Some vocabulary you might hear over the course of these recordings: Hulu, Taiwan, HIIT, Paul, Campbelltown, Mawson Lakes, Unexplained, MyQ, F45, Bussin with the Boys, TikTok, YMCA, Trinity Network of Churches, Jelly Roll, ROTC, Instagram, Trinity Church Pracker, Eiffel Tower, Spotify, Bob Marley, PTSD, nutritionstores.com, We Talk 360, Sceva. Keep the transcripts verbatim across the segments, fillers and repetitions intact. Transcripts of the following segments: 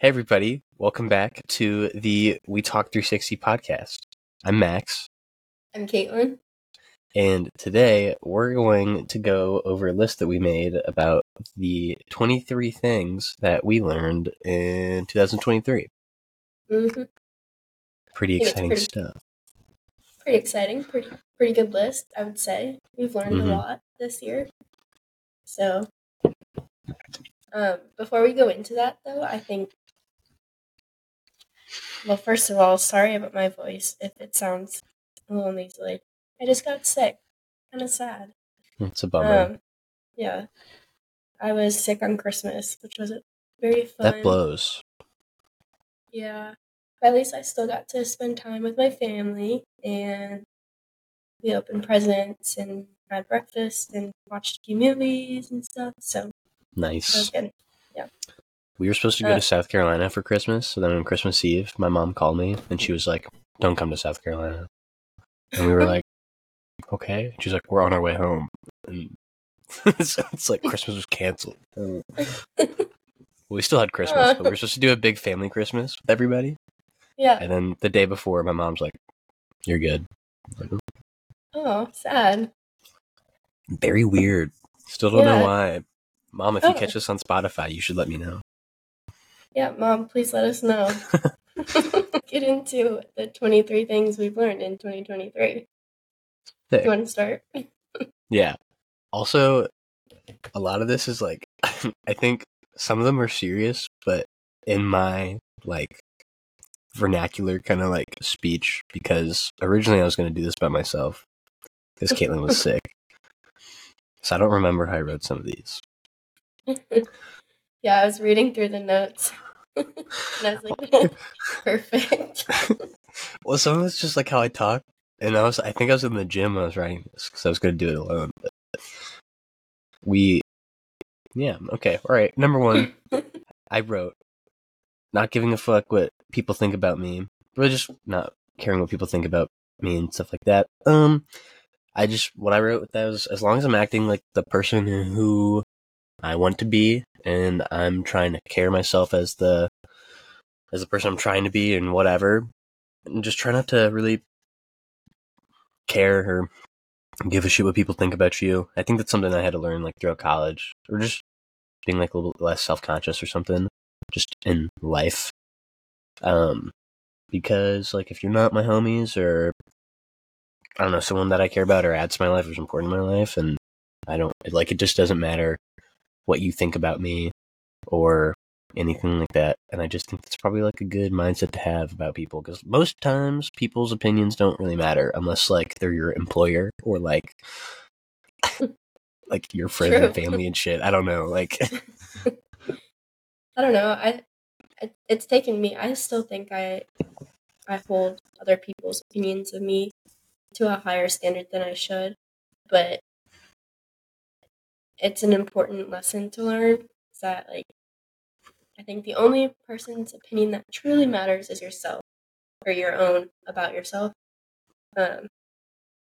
Hey everybody, welcome back to the We Talk three sixty podcast. I'm Max. I'm Caitlin. And today we're going to go over a list that we made about the twenty-three things that we learned in twenty twenty-three. Mm-hmm. Pretty exciting pretty, stuff. Pretty exciting. Pretty pretty good list, I would say. We've learned mm-hmm. a lot this year. So um, before we go into that, though, I think, well, first of all, sorry about my voice if it sounds a little nasally. I just got sick. Kind of sad. It's a bummer. Um, yeah. I was sick on Christmas, which wasn't very fun. That blows. Yeah. But at least I still got to spend time with my family, and we opened presents and had breakfast and watched a few movies and stuff. So nice. That was good. Yeah. We were supposed to go uh, to South Carolina for Christmas, so then on Christmas Eve, my mom called me, and she was like, don't come to South Carolina. And we were like, okay. She's like, we're on our way home. And so it's like Christmas was canceled. Well, we still had Christmas, uh, but we were supposed to do a big family Christmas with everybody. Yeah. And then the day before, my mom's like, you're good. Like, oh, sad. Very weird. Still don't yeah. know why. Mom, if oh. you catch us on Spotify, you should let me know. Yeah, Mom, please let us know. Get into the twenty-three things we've learned in twenty twenty-three. There. You want to start? Yeah. Also, a lot of this is like, I think some of them are serious, but in my like vernacular kind of like speech, because originally I was going to do this by myself because Caitlin was sick. So I don't remember how I wrote some of these. Yeah, I was reading through the notes, and I was like, perfect. Well, some of it's just like how I talk, and I was, I think I was in the gym when I was writing this, because I was going to do it alone. But we, yeah, okay, all right. Number one, I wrote, not giving a fuck what people think about me, really just not caring what people think about me and stuff like that. Um, I just, what I wrote with that was, as long as I'm acting like the person who I want to be, and I'm trying to care myself as the as the person I'm trying to be and whatever, and just try not to really care or give a shit what people think about you. I think that's something I had to learn like throughout college, or just being like a little less self-conscious or something just in life. Um, because like if you're not my homies, or I don't know, someone that I care about or adds to my life or is important in my life, and I don't, like, it just doesn't matter what you think about me or anything like that. And I just think that's probably like a good mindset to have about people, because most times people's opinions don't really matter unless like they're your employer or like like your friends and family and shit. I don't know, like I don't know. I it, it's taken me. I still think I I hold other people's opinions of me to a higher standard than I should, but it's an important lesson to learn, is that, like, I think the only person's opinion that truly matters is yourself, or your own about yourself. Um,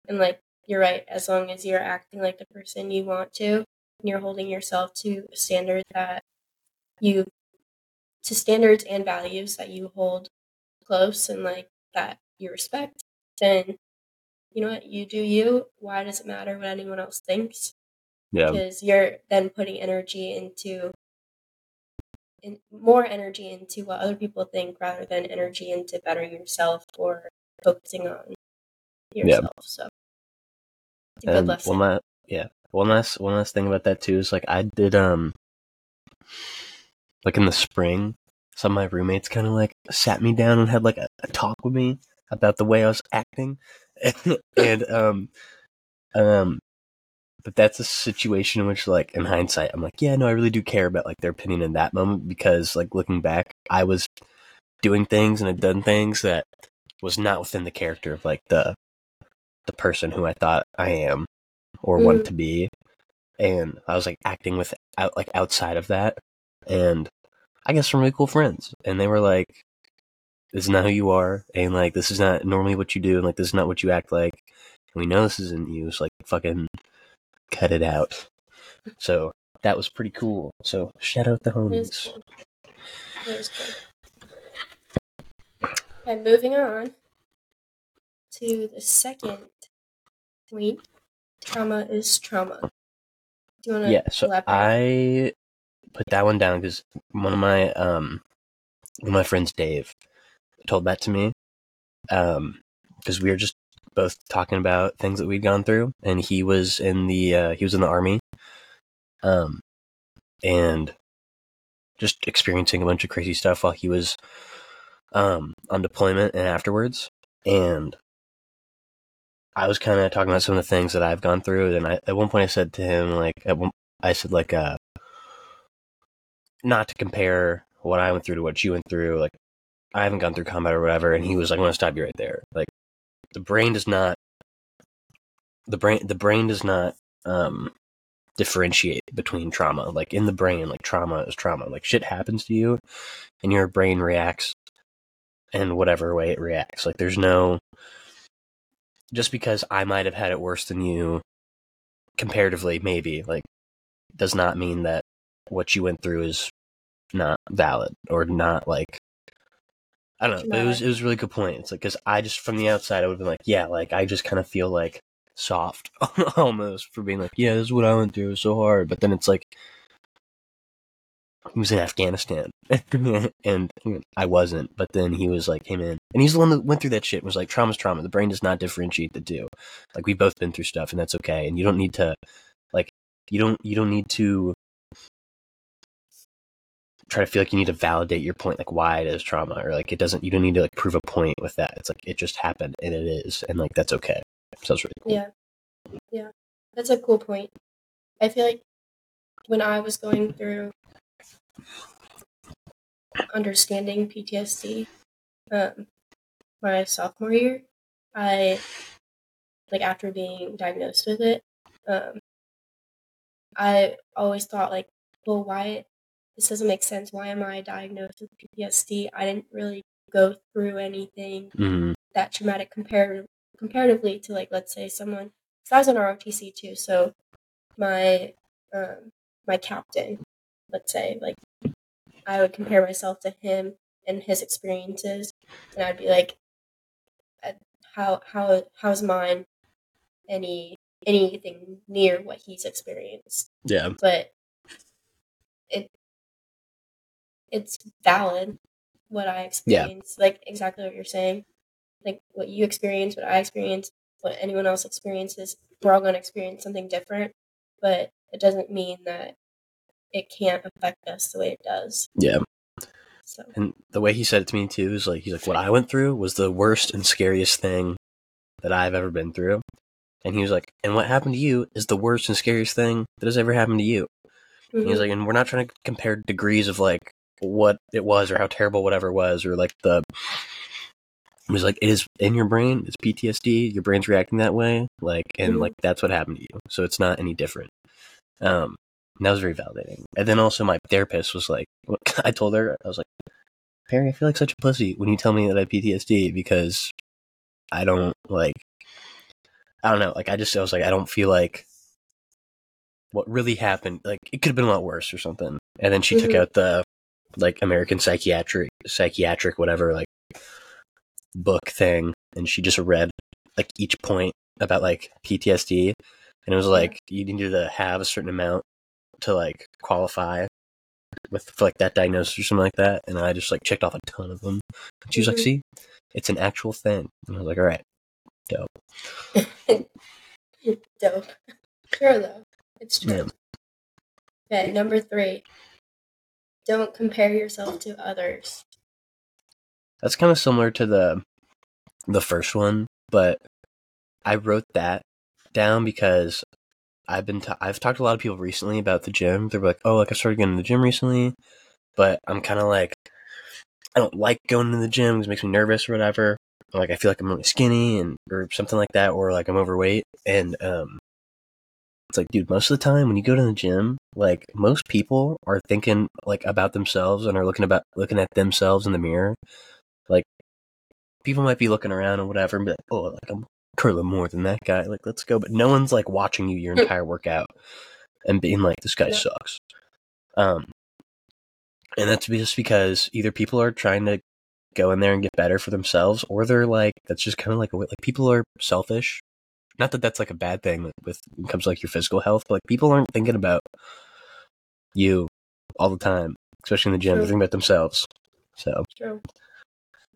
and, like, you're right, as long as you're acting like the person you want to, and you're holding yourself to a standard that you, to standards and values that you hold close and, like, that you respect, then, you know what, you do you. Why does it matter what anyone else thinks? Yeah. Because you're then putting energy into, in, more energy into what other people think rather than energy into bettering yourself or focusing on yourself. Yeah. So, it's a good lesson. One last, yeah. One last, one last thing about that too is like I did, um, like in the spring, some of my roommates kind of like sat me down and had like a, a talk with me about the way I was acting, and um, um. But that's a situation in which, like, in hindsight, I'm like, yeah, no, I really do care about, like, their opinion in that moment, because, like, looking back, I was doing things and had done things that was not within the character of, like, the the person who I thought I am or mm. wanted to be. And I was, like, acting with, out, like, outside of that. And I got some really cool friends. And they were like, this is not who you are. And, like, this is not normally what you do. And, like, this is not what you act like. And we know this isn't you. So, like, fucking cut it out. So that was pretty cool. So shout out the homies. That good. And moving on to the second point, trauma is trauma. Do you want to yeah, so elaborate? I put that one down because one of my um one of my friends, Dave, told that to me um because we were just both talking about things that we'd gone through, and he was in the uh, he was in the army, um, and just experiencing a bunch of crazy stuff while he was um on deployment and afterwards. And I was kind of talking about some of the things that I've gone through, and I, at one point I said to him, like, at one, I said, like, uh, not to compare what I went through to what you went through, like, I haven't gone through combat or whatever, and he was like, I'm going to stop you right there. Like, the brain does not, the brain, the brain does not um, differentiate between trauma. Like, in the brain, like, trauma is trauma. Like, shit happens to you, and your brain reacts in whatever way it reacts. Like, there's no... Just because I might have had it worse than you, comparatively, maybe, like, does not mean that what you went through is not valid or not, like, I don't know. But it was it was a really good point. It's like, because I just, from the outside, I would have been like, yeah, like, I just kind of feel, like, soft almost for being like, yeah, this is what I went through. It was so hard. But then it's like, he was in Afghanistan, and I wasn't, but then he was like, hey man, and he's the one that went through that shit, was like, trauma's trauma, the brain does not differentiate the two, like, we've both been through stuff, and that's okay, and you don't need to, like, you don't, you don't need to try to feel like you need to validate your point, like, why it is trauma, or, like, it doesn't, you don't need to, like, prove a point with that, it's like, it just happened, and it is, and, like, that's okay, so it's really cool. Yeah, yeah, that's a cool point. I feel like when I was going through understanding P T S D um my sophomore year, I like after being diagnosed with it, um I always thought, like, well, why this doesn't make sense, why am I diagnosed with P T S D? I didn't really go through anything mm-hmm. that traumatic compar- comparatively to, like, let's say someone, because I was on R O T C too, so my um my captain, let's say, like, I would compare myself to him and his experiences, and I'd be like, how how how's mine any anything near what he's experienced? Yeah. But it it's valid what I experienced. Yeah. Like, exactly what you're saying. Like, what you experience, what I experience, what anyone else experiences, we're all going to experience something different, but it doesn't mean that it can't affect us the way it does. Yeah. So. And the way he said it to me too is like, he's like, what I went through was the worst and scariest thing that I've ever been through. And he was like, and what happened to you is the worst and scariest thing that has ever happened to you. Mm-hmm. And he was like, and we're not trying to compare degrees of like what it was or how terrible whatever it was or like the, he was like, it is in your brain. It's P T S D. Your brain's reacting that way. Like, and mm-hmm. like, that's what happened to you. So it's not any different. Um, And that was very validating. And then also my therapist was like, I told her, I was like, Perry, I feel like such a pussy when you tell me that I have P T S D because I don't like, I don't know. Like, I just, I was like, I don't feel like what really happened, like it could have been a lot worse or something. And then she mm-hmm. took out the like American psychiatric, psychiatric, whatever, like book thing. And she just read like each point about like P T S D. And it was like, you needed to have a certain amount to like qualify with for, like that diagnosis or something like that, and I just like checked off a ton of them. And she was mm-hmm. like, "See, it's an actual thing," and I was like, "All right, dope, dope, sure though, it's true." Yeah. Okay, number three, don't compare yourself to others. That's kind of similar to the the first one, but I wrote that down because I've been, t- I've talked to a lot of people recently about the gym. They're like, oh, like I started going to the gym recently, but I'm kind of like, I don't like going to the gym because it makes me nervous or whatever. Or, like, I feel like I'm really skinny and, or something like that, or like I'm overweight. And, um, it's like, dude, most of the time when you go to the gym, like most people are thinking like about themselves and are looking about, looking at themselves in the mirror. Like people might be looking around or whatever and be like, oh, like I'm curling more than that guy, like let's go, but no one's like watching you your entire workout and being like, this guy yeah. sucks. Um And that's just because either people are trying to go in there and get better for themselves, or they're like, that's just kind of like, a, like people are selfish. Not that that's like a bad thing with when it comes to like your physical health, but like people aren't thinking about you all the time, especially in the gym. True. They're thinking about themselves. So true.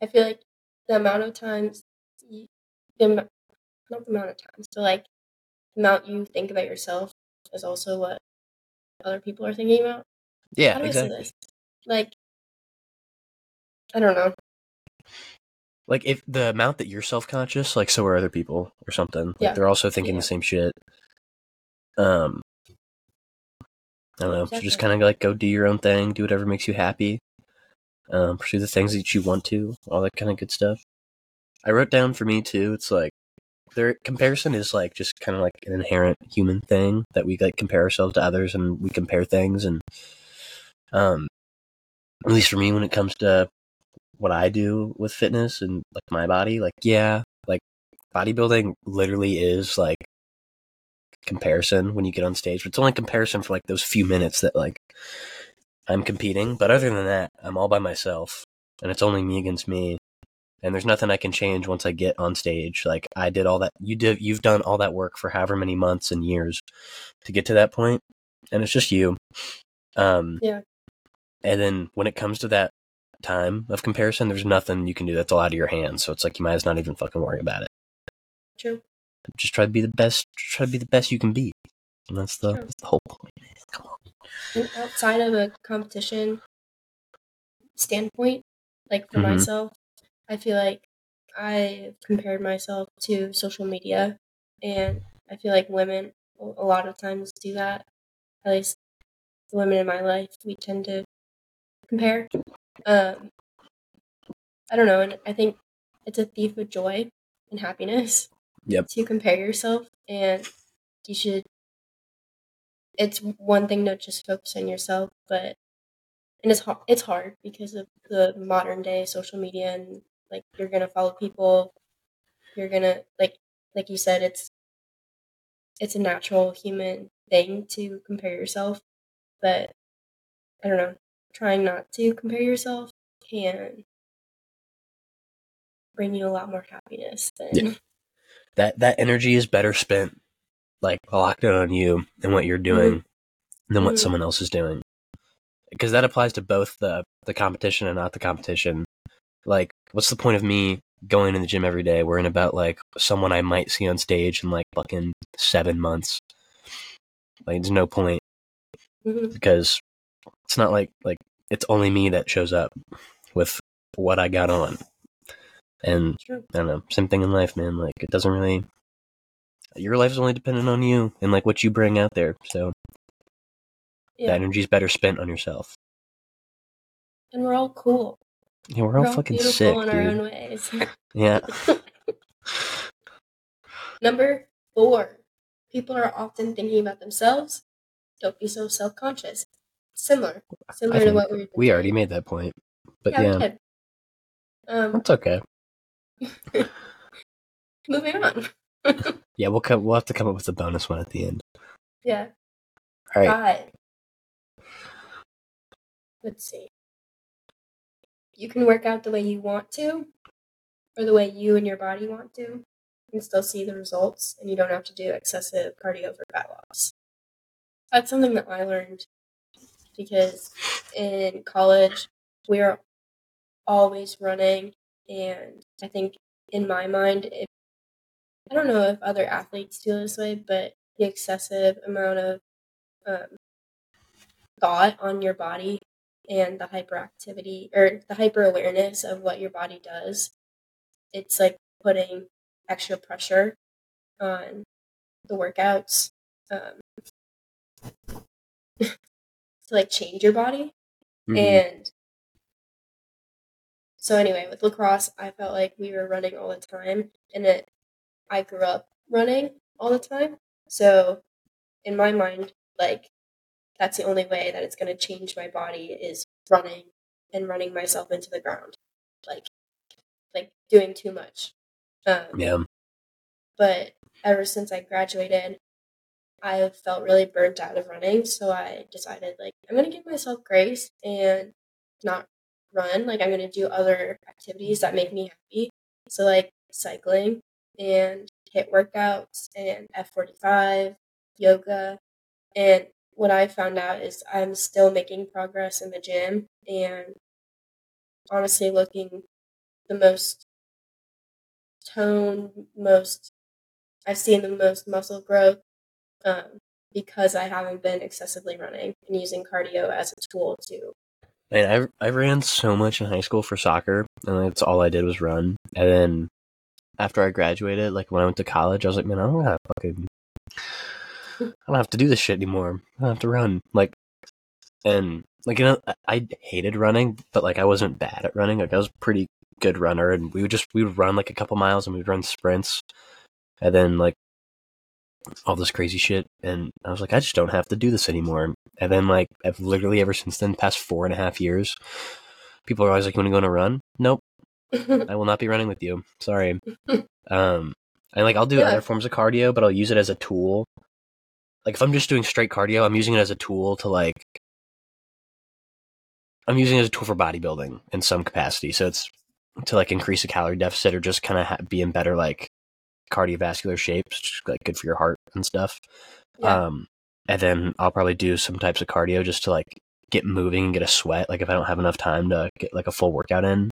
I feel like the amount of times, you, the, not the amount of times, but like the amount you think about yourself is also what other people are thinking about. Yeah, How do exactly. I say this? Like, I don't know. Like, if the amount that you're self-conscious, like, so are other people or something. Like, yeah. They're also thinking yeah. the same shit. Um, I don't know. Exactly. So just kind of, like, go do your own thing. Do whatever makes you happy. Um, pursue the things that you want to. All that kind of good stuff. I wrote down for me, too, it's, like, their comparison is, like, just kind of, like, an inherent human thing that we, like, compare ourselves to others, and we compare things. And, um, at least for me, when it comes to what I do with fitness and like my body, like, yeah, like bodybuilding literally is like comparison when you get on stage, but it's only comparison for like those few minutes that like I'm competing. But other than that, I'm all by myself and it's only me against me. And there's nothing I can change once I get on stage. Like I did all that you did, you've done all that work for however many months and years to get to that point. And it's just you. Um, yeah. And then when it comes to that time of comparison, there's nothing you can do. That's all out of your hands. So it's like you might as well not even fucking worry about it. True. Just try to be the best. Try to be the best you can be, and that's the, that's the whole point. Come on. And outside of a competition standpoint, like for mm-hmm. myself, I feel like I compared myself to social media, and I feel like women a lot of times do that. At least the women in my life, we tend to compare. Um, I don't know, and I think it's a thief of joy and happiness. Yep. To compare yourself, and you should. It's one thing to just focus on yourself, but and it's it's hard because of the modern day social media, and like you're gonna follow people, you're gonna like like you said, it's it's a natural human thing to compare yourself, but I don't know. Trying not to compare yourself can bring you a lot more happiness. Than... Yeah. That that energy is better spent like locked in on you and what you're doing mm-hmm. than what mm-hmm. someone else is doing. Because that applies to both the, the competition and not the competition. Like, what's the point of me going to the gym every day worrying about like someone I might see on stage in like fucking seven months? Like, there's no point mm-hmm. because. It's not like, like, it's only me that shows up with what I got on. And True. I don't know, same thing in life, man. Like, it doesn't really, your life is only dependent on you and like what you bring out there. So yeah. That energy is better spent on yourself. And we're all cool. Yeah, we're, we're all, all fucking sick, in dude. Our own ways. Yeah. Number four, people are often thinking about themselves. Don't be so self-conscious. Similar, similar to what we were thinking. We already made that point, but yeah, yeah. Um, that's okay. Moving on. yeah, we'll come. We'll have to come up with a bonus one at the end. Yeah. All right. Five. Let's see. You can work out the way you want to, or the way you and your body want to, and still see the results, and you don't have to do excessive cardio for fat loss. That's something that I learned. Because in college, we are always running. And I think in my mind, if, I don't know if other athletes feel this way, but the excessive amount of um, thought on your body and the hyperactivity or the hyper-awareness of what your body does, it's like putting extra pressure on the workouts. Um to like change your body. Mm-hmm. And so anyway, with lacrosse, I felt like we were running all the time, and it, I grew up running all the time. So in my mind, like that's the only way that it's going to change my body is running and running myself into the ground. Like, like doing too much. Um, yeah. But ever since I graduated, I felt really burnt out of running, so I decided, like, I'm going to give myself grace and not run. Like, I'm going to do other activities that make me happy. So, like, cycling and HIIT workouts and F forty-five, yoga. And what I found out is I'm still making progress in the gym and honestly looking the most toned, most, I've seen the most muscle growth um, because I haven't been excessively running and using cardio as a tool to. Man, I I ran so much in high school for soccer, and that's all I did was run. And then after I graduated, like when I went to college, I was like, man, I don't have fucking, I don't have to do this shit anymore. I don't have to run. Like, and like, you know, I, I hated running, but like I wasn't bad at running. Like I was a pretty good runner, and we would just we would run like a couple miles, and we'd run sprints, and then like all this crazy shit. And I was like, I just don't have to do this anymore. And then, like, I've literally ever since then, past four and a half years, people are always like, you want to go on a run? Nope. I will not be running with you. Sorry. Um, and, like, I'll do yeah. other forms of cardio, but I'll use it as a tool. Like, if I'm just doing straight cardio, I'm using it as a tool to, like, I'm using it as a tool for bodybuilding in some capacity. So it's to, like, increase a calorie deficit or just kind of ha- be in better, like, cardiovascular shape, which is, like, good for your heart and stuff. Yeah. Um. And then I'll probably do some types of cardio just to like get moving and get a sweat. Like if I don't have enough time to get like a full workout in.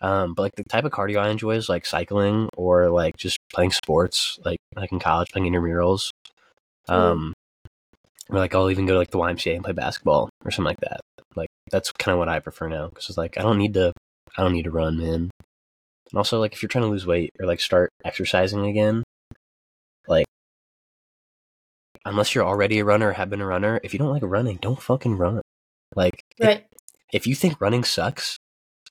Um, but like the type of cardio I enjoy is like cycling or like just playing sports, like like in college, playing intramurals. Um, or like I'll even go to like the Y M C A and play basketball or something like that. Like that's kind of what I prefer now. Cause it's like, I don't need to, I don't need to run, man. And also like if you're trying to lose weight or like start exercising again, like, unless you're already a runner or have been a runner, if you don't like running, don't fucking run. Like, right. if, if you think running sucks,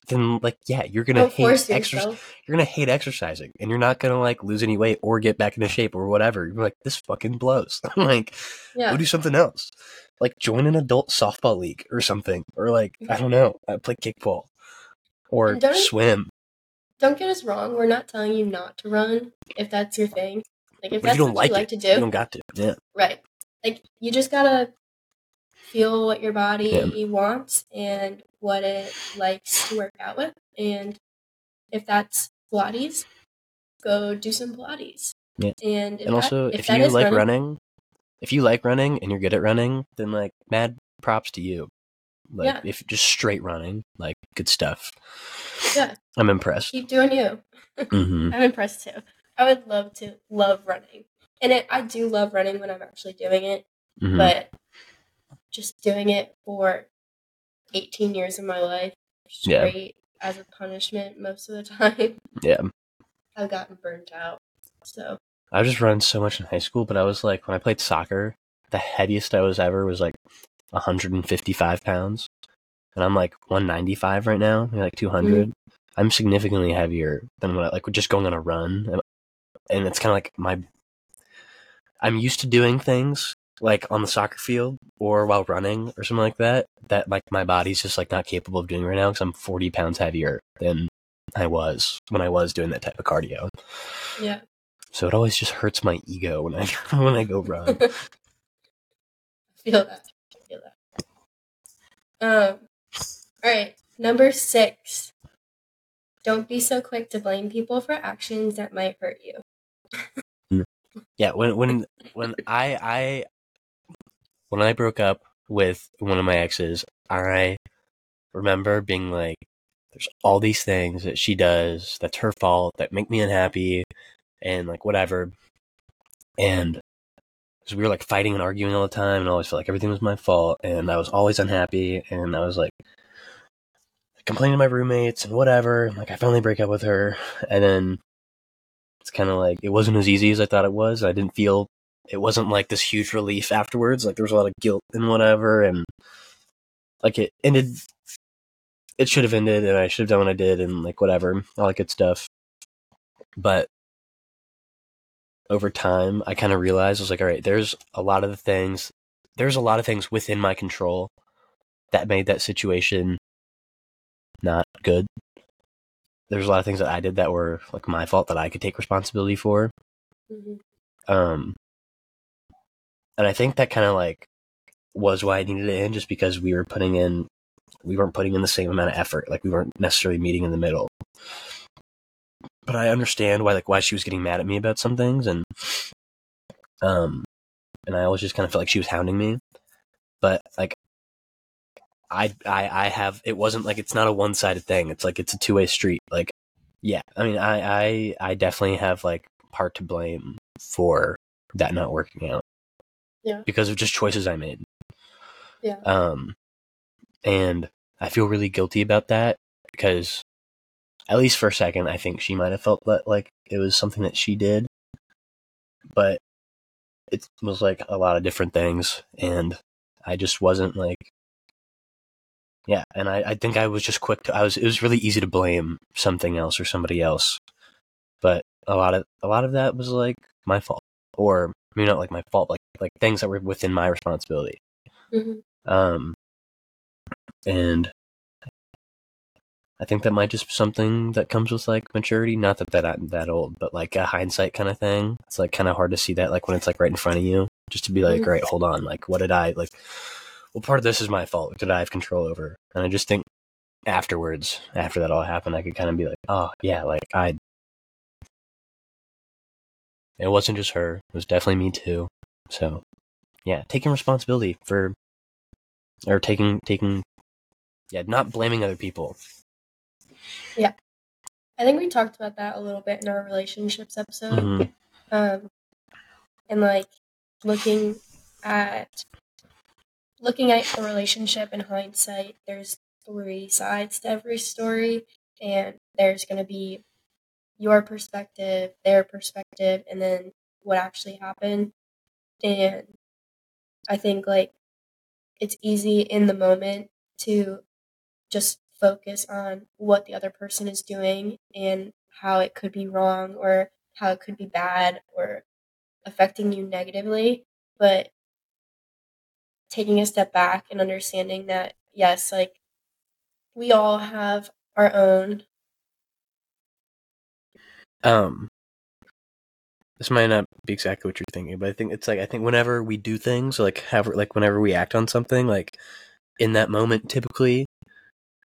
then like, yeah, you're going to hate exercise. You're going to hate exercising and you're not going to like lose any weight or get back into shape or whatever. You're like, this fucking blows. like, yeah. Go do something else. Like join an adult softball league or something. Or like, I don't know, I play kickball or don't, swim. Don't get us wrong. We're not telling you not to run if that's your thing. Like if but that's you don't what like you like it, to do, you don't got to. Yeah. Right. Like you just gotta feel what your body yeah. wants and what it likes to work out with. And if that's Pilates, go do some Pilates. Yeah. And, if and also, that, if, if that you like running, running, if you like running and you're good at running, then like mad props to you. Like yeah. if just straight running, like good stuff. Yeah. I'm impressed. Keep doing you. Mm-hmm. I'm impressed too. I would love to love running. And it, I do love running when I'm actually doing it. Mm-hmm. But just doing it for eighteen years of my life straight yeah. as a punishment most of the time. Yeah. I've gotten burnt out. So I just run so much in high school, but I was like, when I played soccer, the heaviest I was ever was like one hundred fifty-five pounds. And I'm like one ninety-five right now, like two hundred. Mm-hmm. I'm significantly heavier than what I, like just going on a run. And And it's kind of like my, I'm used to doing things like on the soccer field or while running or something like that, that like my body's just like not capable of doing right now because I'm forty pounds heavier than I was when I was doing that type of cardio. Yeah. So it always just hurts my ego when I, when I go run. I feel that. I feel that. Um, all right. Number six. Don't be so quick to blame people for actions that might hurt you. Yeah, when when when I I when I broke up with one of my exes, I remember being like, "There's all these things that she does that's her fault that make me unhappy, and like whatever." And because we were like fighting and arguing all the time, and I always felt like everything was my fault, and I was always unhappy, and I was like complaining to my roommates and whatever. Like I finally break up with her, and then it's kind of like it wasn't as easy as I thought it was. I didn't feel it wasn't like this huge relief afterwards. Like there was a lot of guilt and whatever, and like it ended. It should have ended, and I should have done what I did, and like whatever, all that good stuff. But over time, I kind of realized I was like, all right, there's a lot of the things. There's a lot of things within my control that made that situation not good. There's a lot of things that I did that were like my fault that I could take responsibility for. Mm-hmm. Um, and I think that kind of like was why I needed to end, just because we were putting in we weren't putting in the same amount of effort. Like, we weren't necessarily meeting in the middle. But I understand why, like, why she was getting mad at me about some things. And, um, and I always just kind of felt like she was hounding me. But, like, I, I, I have, it wasn't like, it's not a one-sided thing. It's like, it's a two-way street. Like, yeah, I mean, I, I, I definitely have, like, part to blame for that not working out. Yeah. Because of just choices I made. Yeah. Um, and I feel really guilty about that because, at least for a second, I think she might have felt that, like, it was something that she did, but it was, like, a lot of different things, and I just wasn't, like, yeah, and I, I think I was just quick to, I was, it was really easy to blame something else or somebody else, but a lot of, a lot of that was, like, my fault, or, I mean, not, like, my fault, like, like, things that were within my responsibility, mm-hmm. um, and I think that might just be something that comes with, like, maturity. Not that that I'm that old, but, like, a hindsight kind of thing. It's, like, kind of hard to see that, like, when it's, like, right in front of you. Just to be like, mm-hmm. right, hold on. Like, what did I, like, well, part of this is my fault. What did I have control over? And I just think afterwards, after that all happened, I could kind of be like, oh, yeah, like, I. It wasn't just her. It was definitely me, too. So, yeah, taking responsibility for, or taking, taking, yeah, not blaming other people. Yeah. I think we talked about that a little bit in our relationships episode. Mm-hmm. Um, and, like, looking at looking at the relationship in hindsight, there's three sides to every story, and there's going to be your perspective, their perspective, and then what actually happened. And I think, like, it's easy in the moment to just focus on what the other person is doing and how it could be wrong or how it could be bad or affecting you negatively, but taking a step back and understanding that, yes, like, we all have our own. Um, this might not be exactly what you're thinking, but I think it's like, I think whenever we do things, like, have, like, whenever we act on something, like, in that moment, typically,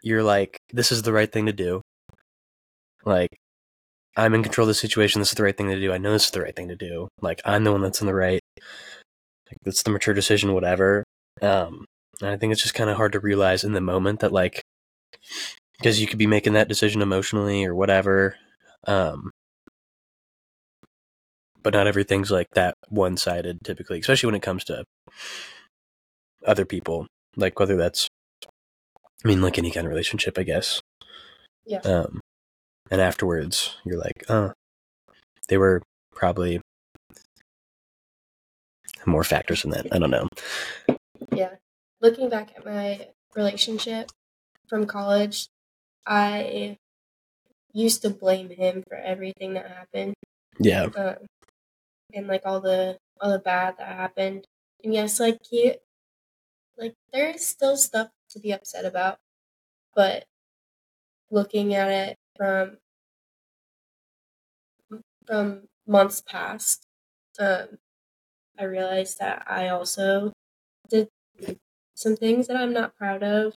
you're like, this is the right thing to do. Like, I'm in control of the situation. This is the right thing to do. I know this is the right thing to do. Like, I'm the one that's in the right. Like, that's the mature decision, whatever. Um, and I think it's just kind of hard to realize in the moment that, like, because you could be making that decision emotionally or whatever. Um, but not everything's, like, that one-sided, typically, especially when it comes to other people. Like, whether that's, I mean, like, any kind of relationship, I guess. Yeah. Um, and afterwards, you're like, uh, they were probably more factors than that. I don't know. Yeah. Looking back at my relationship from college, I used to blame him for everything that happened. Yeah. Um, and, like, all the, all the bad that happened. And yes, like, he, like, there's still stuff to be upset about, but looking at it from from months past, um, I realized that I also did some things that I'm not proud of,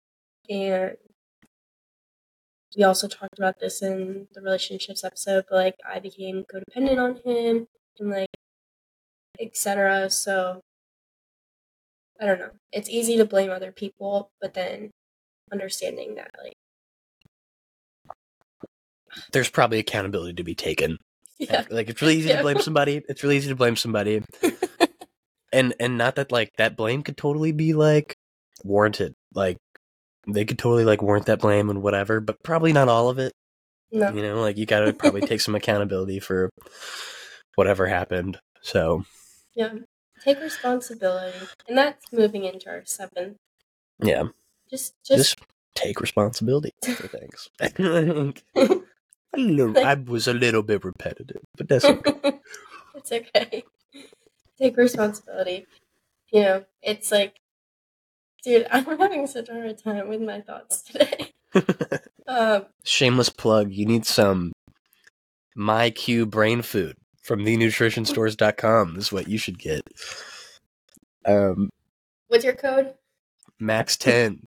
and we also talked about this in the relationships episode, but, like, I became codependent on him, and, like, et cetera, so I don't know. It's easy to blame other people, but then understanding that, like, there's probably accountability to be taken. Yeah. After, like, it's really easy yeah. to blame somebody. It's really easy to blame somebody. and and not that, like, that blame could totally be, like, warranted. Like, they could totally, like, warrant that blame and whatever, but probably not all of it. No. You know, like, you gotta probably take some accountability for whatever happened. So. Yeah. Take responsibility, and that's moving into our seventh. Yeah. Just, just, just take responsibility for things. a little, like, I was a little bit repetitive, but that's okay. It's okay. Take responsibility. You know, it's like, dude, I'm having such a hard time with my thoughts today. um, Shameless plug. You need some MyQ brain food. From the nutrition stores dot com. This is what you should get. Um, What's your code? max ten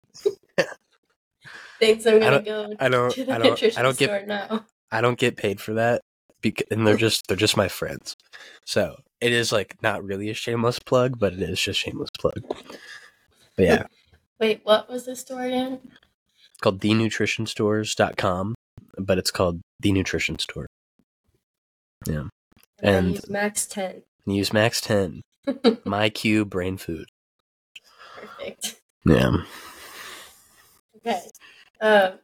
Thanks. I'm gonna go I don't, to the I don't, nutrition I don't get, store now. I don't get paid for that, because, and they're just they're just my friends. So it is like not really a shameless plug, but it is just a shameless plug. But yeah. Wait, what was the store again? It's called the nutrition stores dot com, but it's called The Nutrition Store. Yeah. And, and use Max ten. Use Max ten. MyQ brain food. Perfect. Yeah. Okay. Um,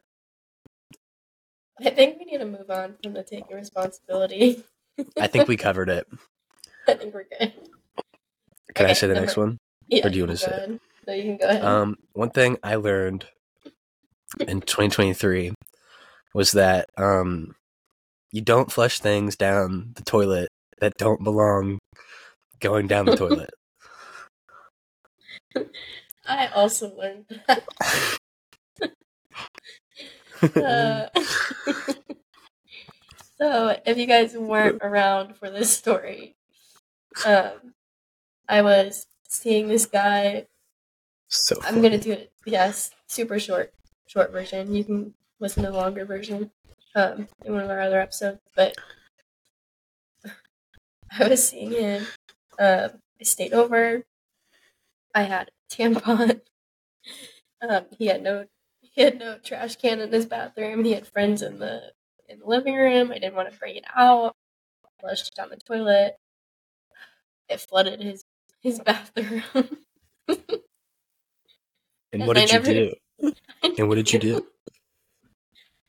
I think we need to move on from the taking responsibility. I think we covered it. I think we're good. Can okay, I say the number, next one? Yeah, or do you want to say ahead. it? No, you can go ahead. Um, one thing I learned in twenty twenty-three was that um, you don't flush things down the toilet that don't belong going down the toilet. I also learned that. uh, so, if you guys weren't around for this story, um, I was seeing this guy. So funny. I'm gonna do it. Yes, super short, short version. You can listen to the longer version um, in one of our other episodes. But I was seeing him. Uh, I stayed over. I had a tampon. Um, he had no. He had no trash can in his bathroom. He had friends in the in the living room. I didn't want to bring it out. I flushed it down the toilet. It flooded his his bathroom. and, and what did I you never, do? And what did you do?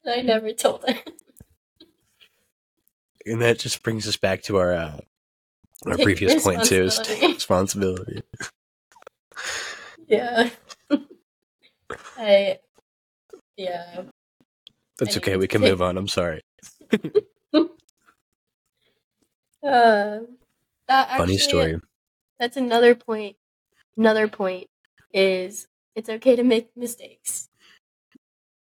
I never told him. And that just brings us back to our uh, our Take previous point too: is responsibility. Yeah. I. Yeah. That's okay. We can move on. I'm sorry. uh, that actually, Funny story. That's another point. Another point is it's okay to make mistakes.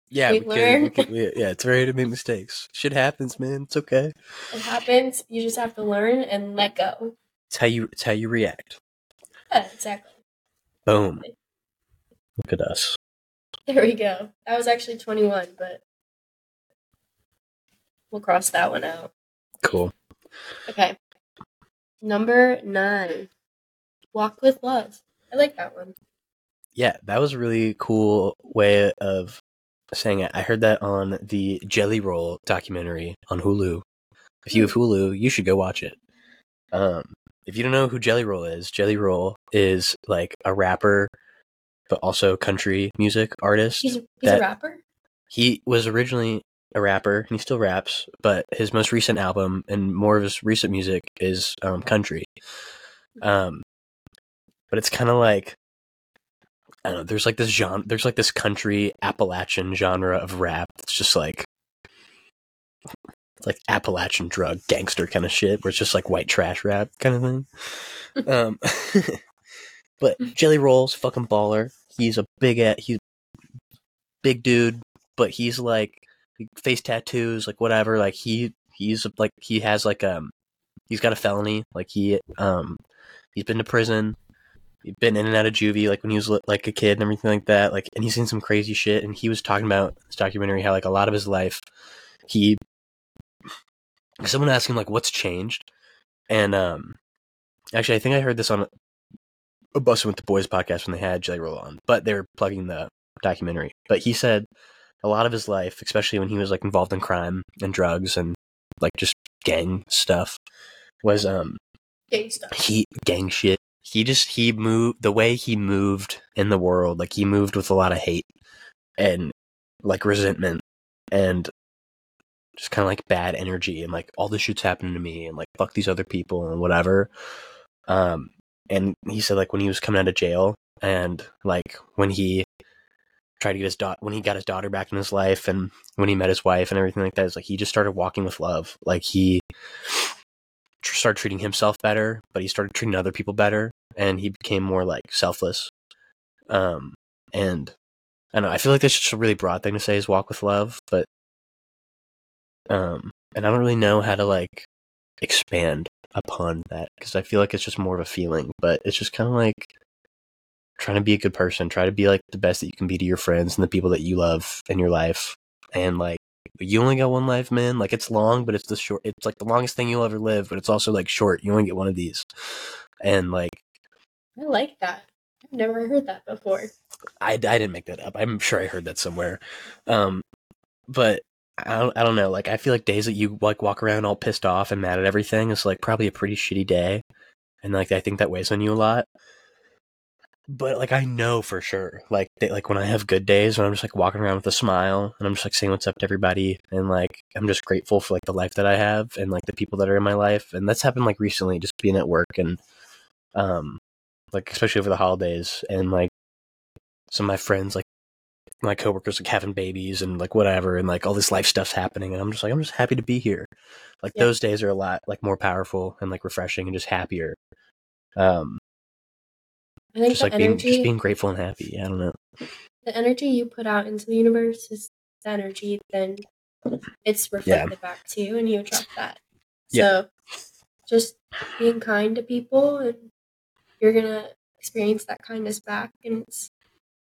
Yeah, we, we learn. We can, we, yeah, it's okay to make mistakes. Shit happens, man. It's okay. It happens. You just have to learn and let go. It's how you. It's how you react. Yeah, exactly. Boom. Look at us. There we go. I was actually twenty-one, but we'll cross that one out. Cool. Okay. Number nine. Walk with love. I like that one. Yeah, that was a really cool way of saying it. I heard that on the Jelly Roll documentary on Hulu. If you have Hulu, you should go watch it. Um, if you don't know who Jelly Roll is, Jelly Roll is like a rapper, but also country music artist. He's, he's that, a rapper? He was originally a rapper, and he still raps, but his most recent album and more of his recent music is um, country. Um, but it's kind of like, I don't know, there's like this genre, there's like this country Appalachian genre of rap. It's just like, like Appalachian drug gangster kind of shit, where it's just like white trash rap kind of thing. Um But Jelly Roll's fucking baller. He's a big at he's big dude, but he's like face tattoos, like whatever. Like he he's like he has like um he's got a felony. Like he um he's been to prison. He's been in and out of juvie. Like when he was like a kid and everything like that. Like and he's seen some crazy shit. And he was talking about this documentary how like a lot of his life he someone asked him like what's changed, and um actually I think I heard this on a Bussin with the Boys podcast when they had Jelly Roll on, but they were plugging the documentary. But he said a lot of his life, especially when he was like involved in crime and drugs and like just gang stuff, was um gang stuff. He gang shit. He just he moved the way he moved in the world. Like he moved with a lot of hate and like resentment and just kind of like bad energy and like all this shit's happening to me and like fuck these other people and whatever. Um. And he said, like, when he was coming out of jail and, like, when he tried to get his daughter, when he got his daughter back in his life and when he met his wife and everything like that, it's like he just started walking with love. Like, he tr- started treating himself better, but he started treating other people better and he became more, like, selfless. Um, and I don't know, I feel like that's just a really broad thing to say is walk with love, but, um, and I don't really know how to, like, expand upon that because I feel like it's just more of a feeling, but it's just kind of like trying to be a good person, try to be like the best that you can be to your friends and the people that you love in your life. And like, you only got one life, man. Like, it's long, but it's the short, it's like the longest thing you'll ever live, but it's also like short. You only get one of these. And like, I like that. I've never heard that before. I, I didn't make that up. I'm sure I heard that somewhere. Um, but I don't, I don't know. Like, I feel like days that you like walk around all pissed off and mad at everything is like probably a pretty shitty day. And like, I think that weighs on you a lot. But like, I know for sure, like, they, like when I have good days, when I'm just like walking around with a smile and I'm just like saying what's up to everybody. And like, I'm just grateful for like the life that I have and like the people that are in my life. And that's happened like recently, just being at work and, um, like, especially over the holidays. And like, some of my friends, like my coworkers, like having babies and like whatever, and like all this life stuff's happening. And I'm just like, I'm just happy to be here. Like, yeah. Those days are a lot like more powerful and like refreshing and just happier. Um, I think just like energy, being, just being grateful and happy. I don't know. The energy you put out into the universe is the energy, then it's reflected yeah. back to you, and you attract that. Yeah. So just being kind to people, and you're going to experience that kindness back. And it's,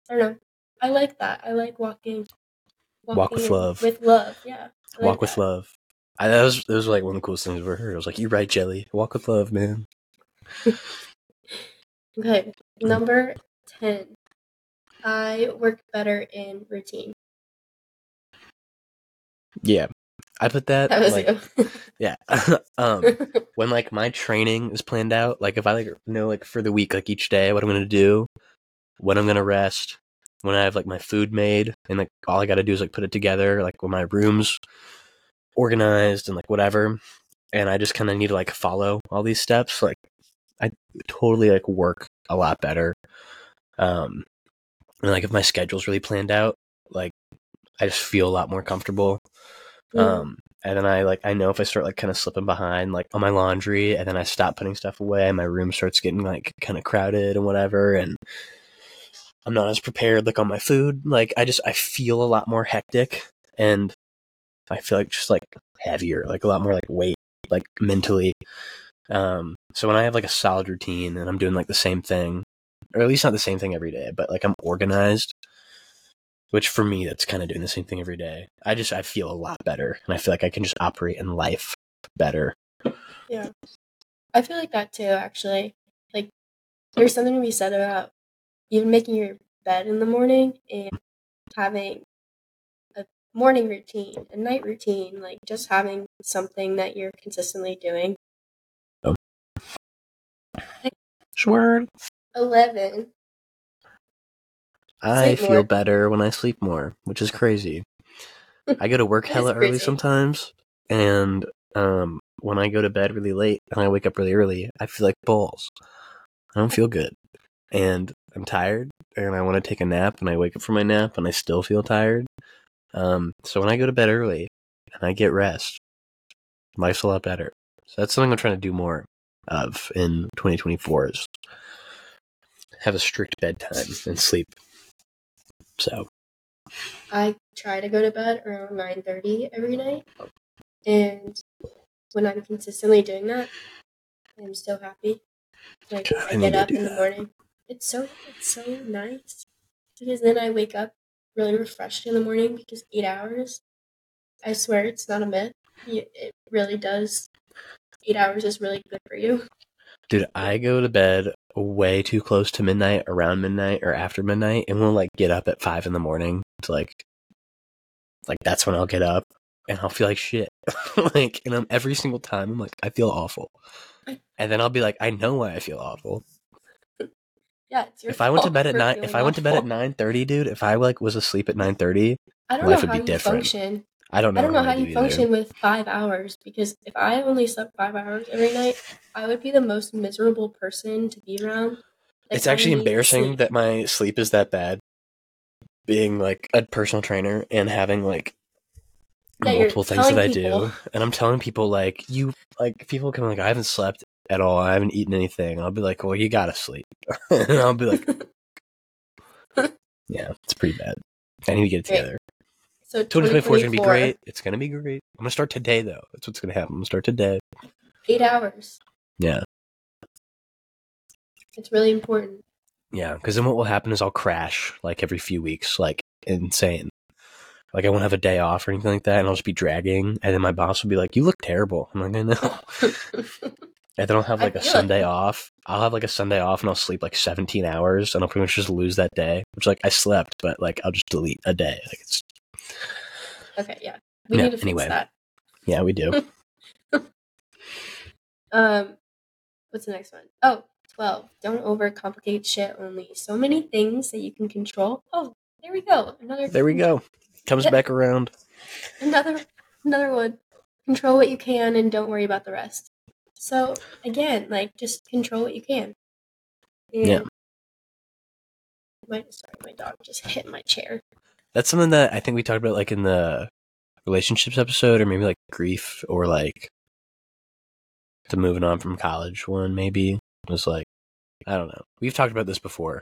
I don't know, I like that. I like walking. walking Walk with love. With love, yeah. Like Walk with that. love. I, that, was, that was like one of the coolest things I've ever heard. I was like, you're right, Jelly. Walk with love, man. Okay, number ten. I work better in routine. Yeah, I put that. That was like, you. yeah, um, when like my training is planned out, like if I like know like for the week, like each day, what I'm gonna do, when I'm gonna rest, when I have like my food made, and like all I gotta do is like put it together, like when my room's organized and like whatever, and I just kind of need to like follow all these steps, like. I totally like work a lot better. Um, and like if my schedule's really planned out, like I just feel a lot more comfortable. Yeah. Um, and then I like, I know if I start like kind of slipping behind, like on my laundry, and then I stop putting stuff away, and my room starts getting like kind of crowded and whatever. And I'm not as prepared, like on my food. Like I just, I feel a lot more hectic, and I feel like just like heavier, like a lot more like weight, like mentally. Um, so when I have like a solid routine and I'm doing like the same thing, or at least not the same thing every day, but like I'm organized, which for me, that's kind of doing the same thing every day. I just, I feel a lot better, and I feel like I can just operate in life better. Yeah. I feel like that too, actually. Like there's something to be said about even making your bed in the morning and having a morning routine, a night routine, like just having something that you're consistently doing. Word eleven. I feel more. better when I sleep more, which is crazy. I go to work hella early sometimes, and um, when I go to bed really late and I wake up really early, I feel like balls. I don't feel good, and I'm tired, and I want to take a nap, and I wake up from my nap, and I still feel tired. Um, so when I go to bed early and I get rest, life's a lot better. So that's something I'm trying to do more of in twenty twenty-four, is have a strict bedtime and sleep. So I try to go to bed around nine thirty every night, and when I'm consistently doing that, I'm so happy. Like God, I, I get up in that. the morning. It's so it's so nice, because then I wake up really refreshed in the morning, because eight hours, I swear it's not a myth. It really does. Eight hours is really good for you. Dude, I go to bed way too close to midnight, around midnight or after midnight, and we'll like get up at five in the morning to like, like that's when I'll get up, and I'll feel like shit. Like, and I'm every single time I'm like, I feel awful. And then I'll be like, I know why I feel awful. Yeah, it's your if fault. I went to bed at nine, if I went awful. to bed at nine thirty, dude, if I like was asleep at nine thirty, life would be different. Function. I don't know, I don't know how, how you do function either. With five hours, because if I only slept five hours every night, I would be the most miserable person to be around. Like, it's actually embarrassing sleep. that my sleep is that bad. Being like a personal trainer and having like that multiple things that I people. do. And I'm telling people like, you, like people come like, I haven't slept at all. I haven't eaten anything. I'll be like, well, you gotta sleep. And I'll be like, yeah, it's pretty bad. I need to get it together. Right. So twenty twenty-four is going to be great. It's going to be great. I'm going to start today, though. That's what's going to happen. I'm going to start today. Eight hours. Yeah. It's really important. Yeah, because then what will happen is I'll crash like every few weeks, like insane. Like I won't have a day off or anything like that, and I'll just be dragging. And then my boss will be like, "You look terrible." I'm like, "I know." And then I'll have like I a Sunday like- off. I'll have like a Sunday off, and I'll sleep like seventeen hours, and I'll pretty much just lose that day. Which like I slept, but like I'll just delete a day. Like it's okay. Yeah, we yeah, need to fix anyway. that. Yeah, we do. um, what's the next one? Oh. twelve Don't overcomplicate shit. Only so many things that you can control. Oh, there we go. Another. There we go. Comes back around. Another, another one. Control what you can and don't worry about the rest. So again, like just control what you can. And yeah. My, sorry, my dog just hit my chair. That's something that I think we talked about, like in the relationships episode, or maybe like grief, or like the moving on from college one, maybe. Was like, I don't know. We've talked about this before.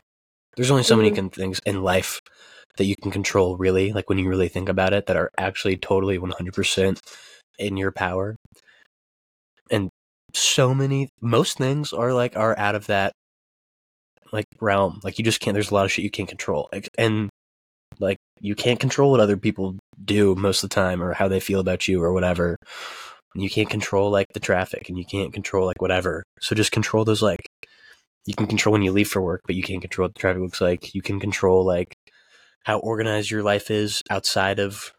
There's only so many con- things in life that you can control, really, like when you really think about it, that are actually totally one hundred percent in your power. And so many, most things are like, are out of that like realm. Like you just can't, there's a lot of shit you can't control. And like, you can't control what other people do most of the time, or how they feel about you or whatever. You can't control like the traffic, and you can't control like whatever. So just control those, like you can control when you leave for work, but you can't control what the traffic looks like. You can control like how organized your life is outside of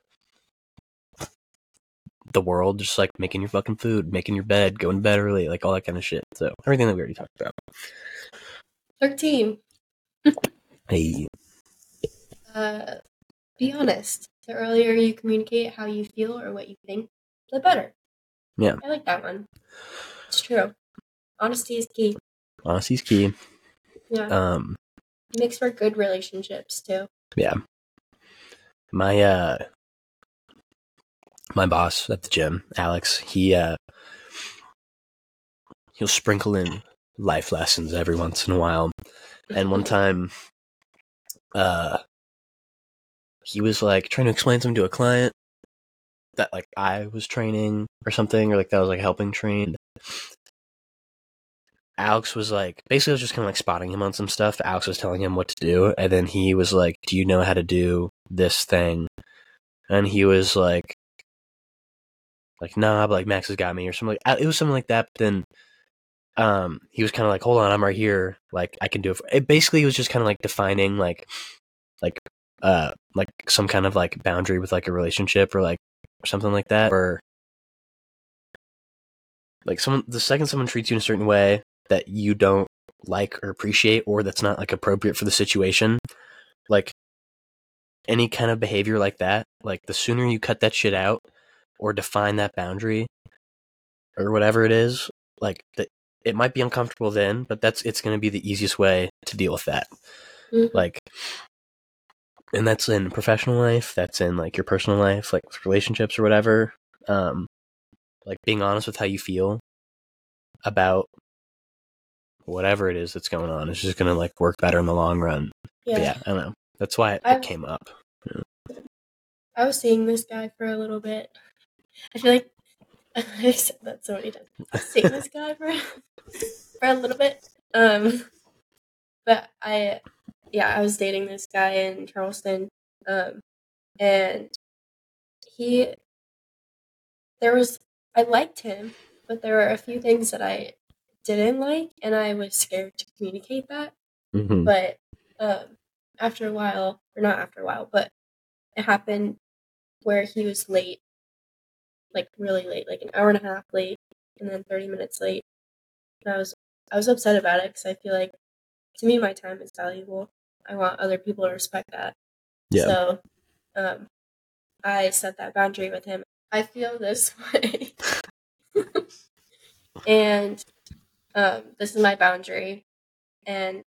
the world. Just like making your fucking food, making your bed, going to bed early, like all that kind of shit. So everything that we already talked about. thirteen Hey. Uh, be honest. The earlier you communicate how you feel or what you think, the better. Yeah. I like that one. It's true. Honesty is key. Honesty is key. Yeah. Um, it makes for good relationships too. Yeah. My uh my boss at the gym, Alex, he uh he'll sprinkle in life lessons every once in a while. And one time uh he was like trying to explain something to a client that like I was training or something, or like that I was like helping train. Alex was like, basically I was just kind of like spotting him on some stuff. Alex was telling him what to do, and then he was like, "Do you know how to do this thing?" And he was like, "Like nah, but like Max has got me," or something. Like, it was something like that. But then um, he was kind of like, "Hold on, I'm right here. Like I can do it." For-. It basically was just kind of like defining like like uh like some kind of like boundary with like a relationship, or like. Or something like that, or like someone, the second someone treats you in a certain way that you don't like or appreciate, or that's not like appropriate for the situation, like any kind of behavior like that, like the sooner you cut that shit out or define that boundary or whatever it is, like the, it might be uncomfortable then, but that's, it's going to be the easiest way to deal with that. Mm-hmm. Like, and that's in professional life, that's in, like, your personal life, like, with relationships or whatever. Um, like, being honest with how you feel about whatever it is that's going on. It's just going to, like, work better in the long run. Yeah, yeah I don't know. That's why it, it came up. Yeah. I was seeing this guy for a little bit. I feel like I've said that so many times. I was seeing this guy for, for a little bit. Um, but I... Yeah, I was dating this guy in Charleston, um, and he, there was, I liked him, but there were a few things that I didn't like, and I was scared to communicate that, mm-hmm. but um, after a while, or not after a while, but it happened where he was late, like really late, like an hour and a half late, and then thirty minutes late, and I was, I was upset about it, because I feel like, to me, my time is valuable. I want other people to respect that. Yeah. So, um, I set that boundary with him. I feel this way. And um, this is my boundary. And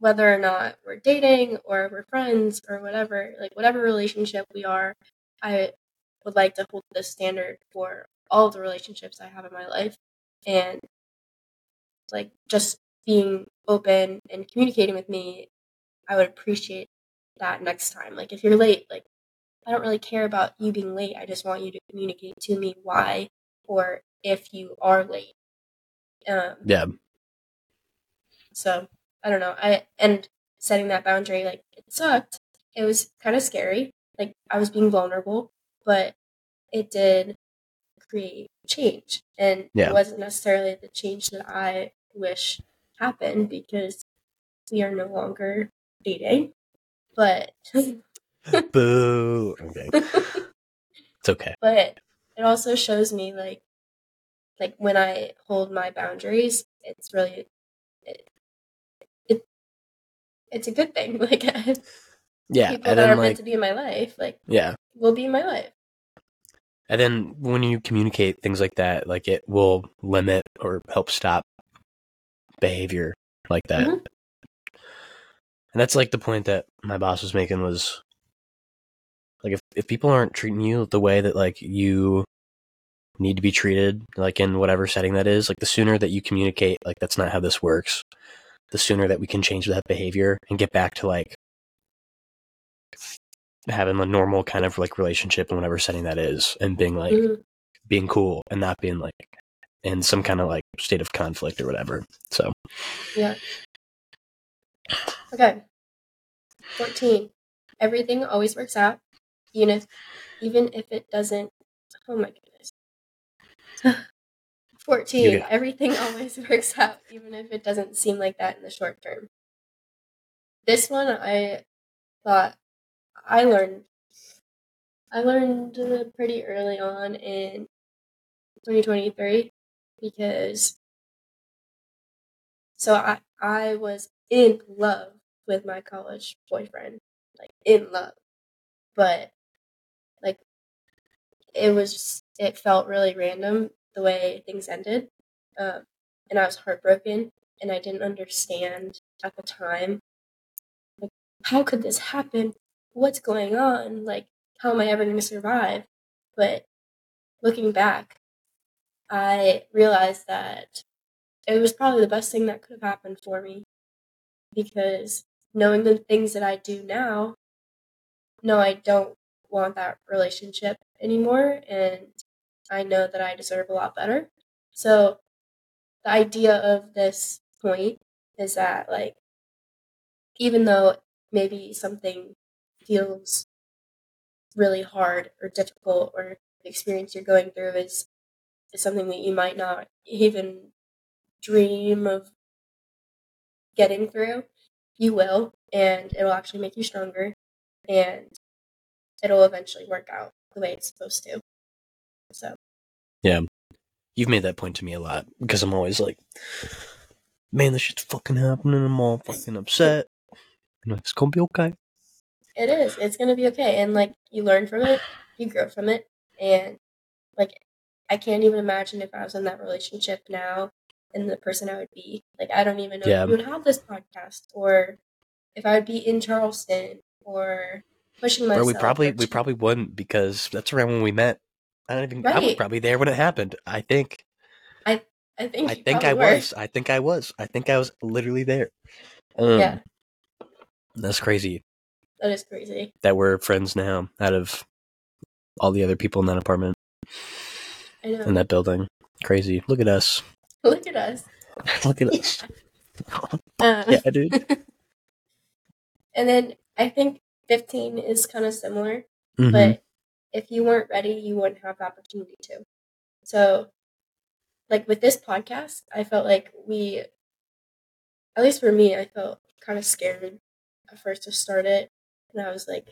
whether or not we're dating or we're friends or whatever, like whatever relationship we are, I would like to hold this standard for all the relationships I have in my life. And like just being open and communicating with me, I would appreciate that next time. Like, if you're late, like, I don't really care about you being late. I just want you to communicate to me why, or if you are late. Um, yeah. So, I don't know. I and setting that boundary, like, it sucked. It was kind of scary. Like, I was being vulnerable, but it did create change. And yeah. It wasn't necessarily the change that I wish happened, because we are no longer dating. But boo. Okay. It's okay. But it also shows me, like, like when I hold my boundaries, it's really it, it it's a good thing. Like, I, yeah, people and that then, are like, meant to be in my life, like, yeah, will be in my life. And then when you communicate things like that, like, it will limit or help stop behavior like that. Mm-hmm. And that's, like, the point that my boss was making was, like, if, if people aren't treating you the way that, like, you need to be treated, like, in whatever setting that is, like, the sooner that you communicate, like, that's not how this works, the sooner that we can change that behavior and get back to, like, having a normal kind of, like, relationship in whatever setting that is, and being like, mm-hmm. being cool and not being like in some kind of, like, state of conflict or whatever. So yeah. Okay. fourteen. Everything always works out. Even if, even if it doesn't. Oh my goodness. fourteen. Get- Everything always works out, even if it doesn't seem like that in the short term. This one I thought I learned, I learned pretty early on in twenty twenty-three, because so I, I was in love with my college boyfriend, like, in love, but, like, it was, it felt really random the way things ended, um, and I was heartbroken, and I didn't understand at the time, like, how could this happen? What's going on? Like, how am I ever going to survive? But looking back, I realized that it was probably the best thing that could have happened for me, because knowing the things that I do now, no, I don't want that relationship anymore, and I know that I deserve a lot better. So the idea of this point is that, like, even though maybe something feels really hard or difficult, or the experience you're going through is, is something that you might not even dream of getting through, you will, and it'll actually make you stronger, and it'll eventually work out the way it's supposed to. So yeah, you've made that point to me a lot, because I'm always like, man, this shit's fucking happening, I'm all fucking upset, and it's gonna be okay. It is. It's going to be okay. And, like, you learn from it, you grow from it. And, like, I can't even imagine if I was in that relationship now and the person I would be. Like, I don't even know yeah. if we would have this podcast, or if I would be in Charleston, or pushing myself. Or we probably, we probably wouldn't, because that's around when we met. I don't even, right. I was probably there when it happened. I think. I I think I think I were. was. I think I was. I think I was literally there. Um, yeah. That's crazy. That is crazy. That we're friends now out of all the other people in that apartment. I know. In that building. Crazy. Look at us. Look at us. Look at us. Yeah, yeah, dude. And then I think fifteen is kind of similar, mm-hmm. but if you weren't ready, you wouldn't have the opportunity to. So, like, with this podcast, I felt like we, at least for me, I felt kind of scared at first to start it. And I was like,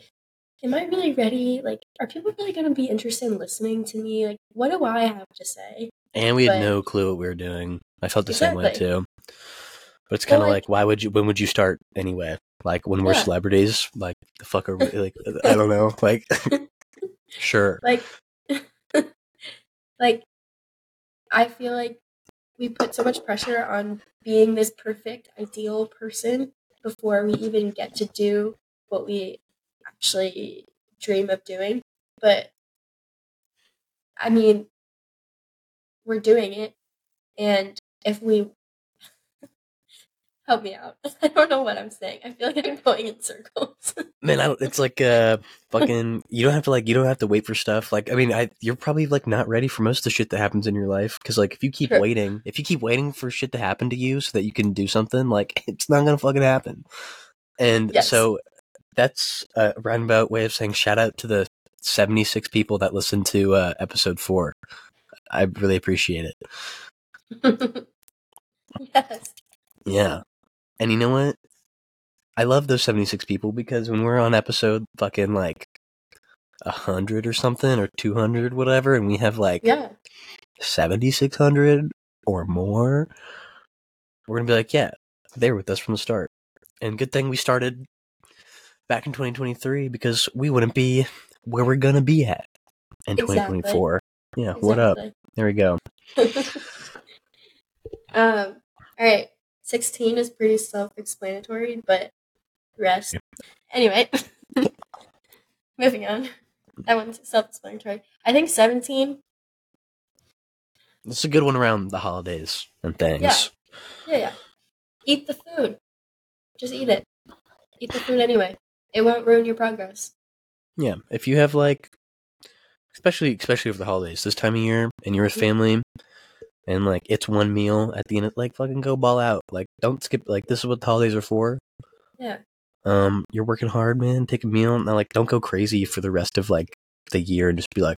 am I really ready? Like, are people really going to be interested in listening to me? Like, what do I have to say? And we had but, no clue what we were doing. I felt the exactly. same way, too. But it's kind of like, like, why would you, when would you start anyway? Like, when we're yeah. celebrities? Like, the fuck are we, like, I don't know. Like, sure. Like, like, I feel like we put so much pressure on being this perfect, ideal person before we even get to do what we actually dream of doing. But I mean, we're doing it, and if we help me out, I don't know what I'm saying. I feel like I'm going in circles. Man, I don't, it's like uh, fucking. You don't have to like. You don't have to wait for stuff. Like, I mean, I you're probably like not ready for most of the shit that happens in your life, because like if you keep True. waiting, if you keep waiting for shit to happen to you so that you can do something, like it's not gonna fucking happen. And yes. So that's a roundabout way of saying shout out to the seventy-six people that listened to uh, episode four. I really appreciate it. Yes. Yeah. And you know what? I love those seventy-six people, because when we're on episode fucking like one hundred or something, or two hundred, whatever, and we have like yeah. seventy-six hundred or more, we're going to be like, yeah, they were with us from the start. And good thing we started back in twenty twenty-three, because we wouldn't be where we're going to be at in exactly. twenty twenty-four. Yeah, exactly. What up? There we go. um. All right. sixteen is pretty self-explanatory, but the rest. Anyway, moving on. That one's self-explanatory. I think seventeen. This is a good one around the holidays and things. Yeah, yeah. yeah. Eat the food. Just eat it. Eat the food anyway. It won't ruin your progress. Yeah, if you have like, especially especially over the holidays, this time of year, and you're with family, and like it's one meal at the end, of, like fucking go ball out. Like don't skip. Like this is what the holidays are for. Yeah. Um, you're working hard, man. Take a meal, and like don't go crazy for the rest of like the year, and just be like,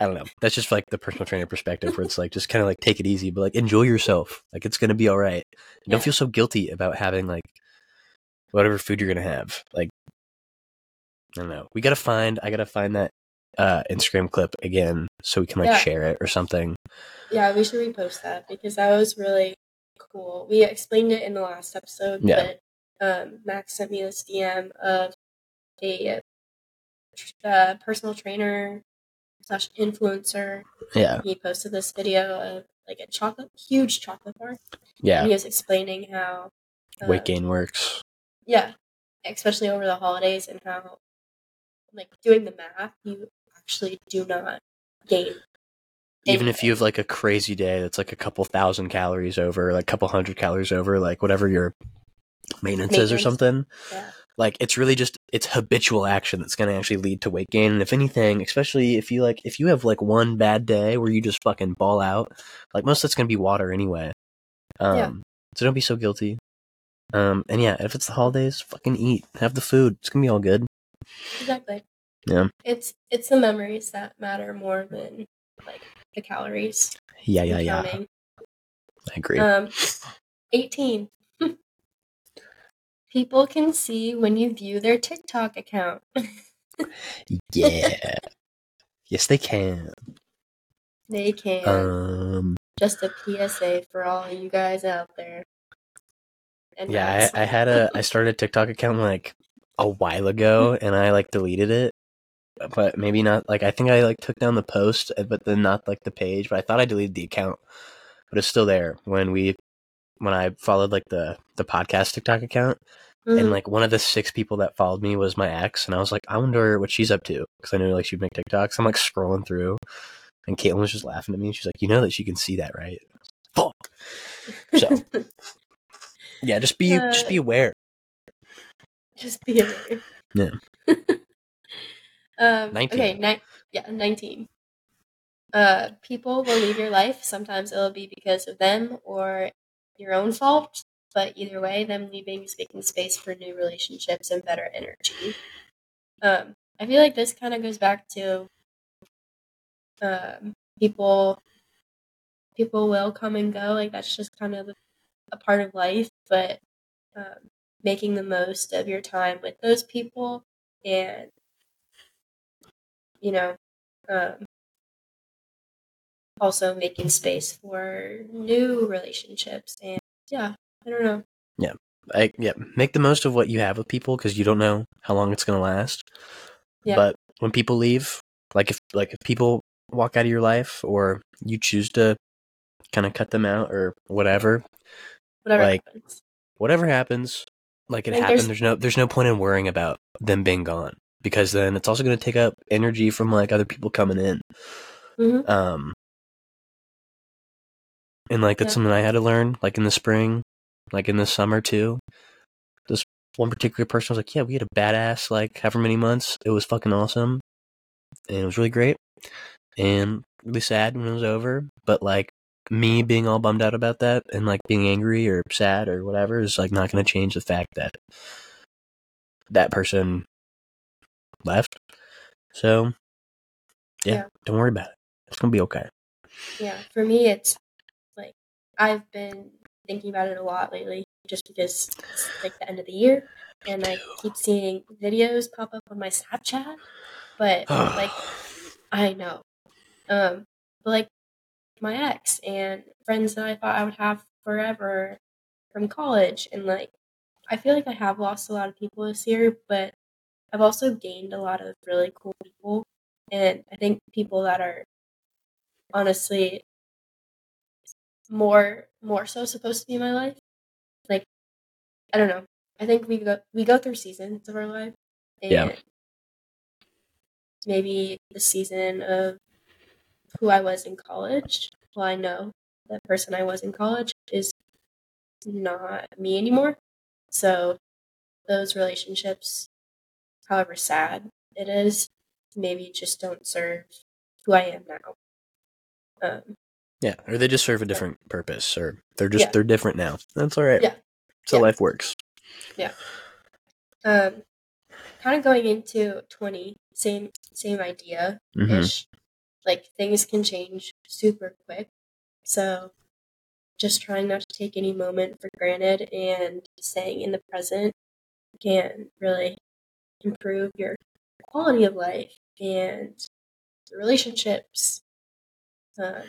I don't know. That's just like the personal trainer perspective, where it's like just kind of like take it easy, but like enjoy yourself. Like it's gonna be all right. Yeah. Don't feel so guilty about having like whatever food you're gonna have. Like. I don't know. We gotta find. I gotta find that uh, Instagram clip again, so we can like yeah. share it or something. Yeah, we should repost that, because that was really cool. We explained it in the last episode, yeah. but um, Max sent me this D M of a uh, personal trainer slash influencer. Yeah, he posted this video of like a chocolate, huge chocolate bar. Yeah, and he was explaining how um, weight gain works. Yeah, especially over the holidays, and how. Like, doing the math, you actually do not gain anything. Even if you have, like, a crazy day that's, like, a couple thousand calories over, like, a couple hundred calories over, like, whatever your maintenance, maintenance. is or something. Yeah. Like, it's really just, it's habitual action that's going to actually lead to weight gain. And if anything, especially if you, like, if you have, like, one bad day where you just fucking ball out, like, most of that's going to be water anyway. Um, yeah. So don't be so guilty. Um, and, yeah, if it's the holidays, fucking eat. Have the food. It's going to be all good. Exactly. Yeah. It's it's the memories that matter more than like the calories. Yeah, yeah, yeah. Counting. I agree. Um, eighteen. People can see when you view their TikTok account. Yeah. Yes, they can. They can. Um. Just a P S A for all you guys out there. And yeah, I, I had a I started a TikTok account like. a while ago, and I like deleted it, but maybe not. Like I think I like took down the post, but then not like the page. But I thought I deleted the account, but it's still there. When we, when I followed like the the podcast TikTok account, mm-hmm. and like one of the six people that followed me was my ex, and I was like, I wonder what she's up to, because I knew like she'd make TikToks. I'm like scrolling through, and Caitlin was just laughing at me. She's like, you know that she can see that, right? Fuck. So yeah, just be uh... just be aware. Just be aware. Yeah. um, nineteen. Okay, ni- yeah, nineteen. Uh, people will leave your life. Sometimes it'll be because of them or your own fault. But either way, them leaving is making space for new relationships and better energy. Um, I feel like this kind of goes back to um, people. People will come and go. Like that's just kind of a part of life. But. Um, making the most of your time with those people, and you know, um, also making space for new relationships. And yeah, I don't know. Yeah, I, yeah. Make the most of what you have with people, because you don't know how long it's going to last. Yeah. But when people leave, like if like if people walk out of your life, or you choose to kind of cut them out, or whatever, whatever like, happens, whatever happens. Like it like happened, there's, there's no there's no point in worrying about them being gone, because then it's also going to take up energy from like other people coming in. Mm-hmm. Um, and like that's yeah. something I had to learn, like in the spring, like in the summer too. This one particular person was like, "Yeah, we had a badass like however many months. It was fucking awesome, and it was really great, and really sad when it was over. But like me being all bummed out about that and like being angry or sad or whatever is like not going to change the fact that that person left. So yeah, yeah. Don't worry about it. It's going to be okay. Yeah. For me, it's like, I've been thinking about it a lot lately just because it's like the end of the year and I keep seeing videos pop up on my Snapchat, but like, I know, um, but like, my ex and friends that I thought I would have forever from college. And like, I feel like I have lost a lot of people this year, but I've also gained a lot of really cool people. And I think people that are honestly more, more so supposed to be in my life. Like, I don't know. I think we go, we go through seasons of our life, and yeah. Maybe the season of who I was in college, well, I know that person I was in college is not me anymore. So those relationships, however sad it is, maybe just don't serve who I am now. Um, yeah, or they just serve a different yeah. purpose, or they're just, yeah. they're different now. That's all right. Yeah. That's how yeah. life works. Yeah. Um, kind of going into twenty, same same idea-ish. Mm-hmm. Like, things can change super quick, so just trying not to take any moment for granted and staying in the present can really improve your quality of life and relationships, um,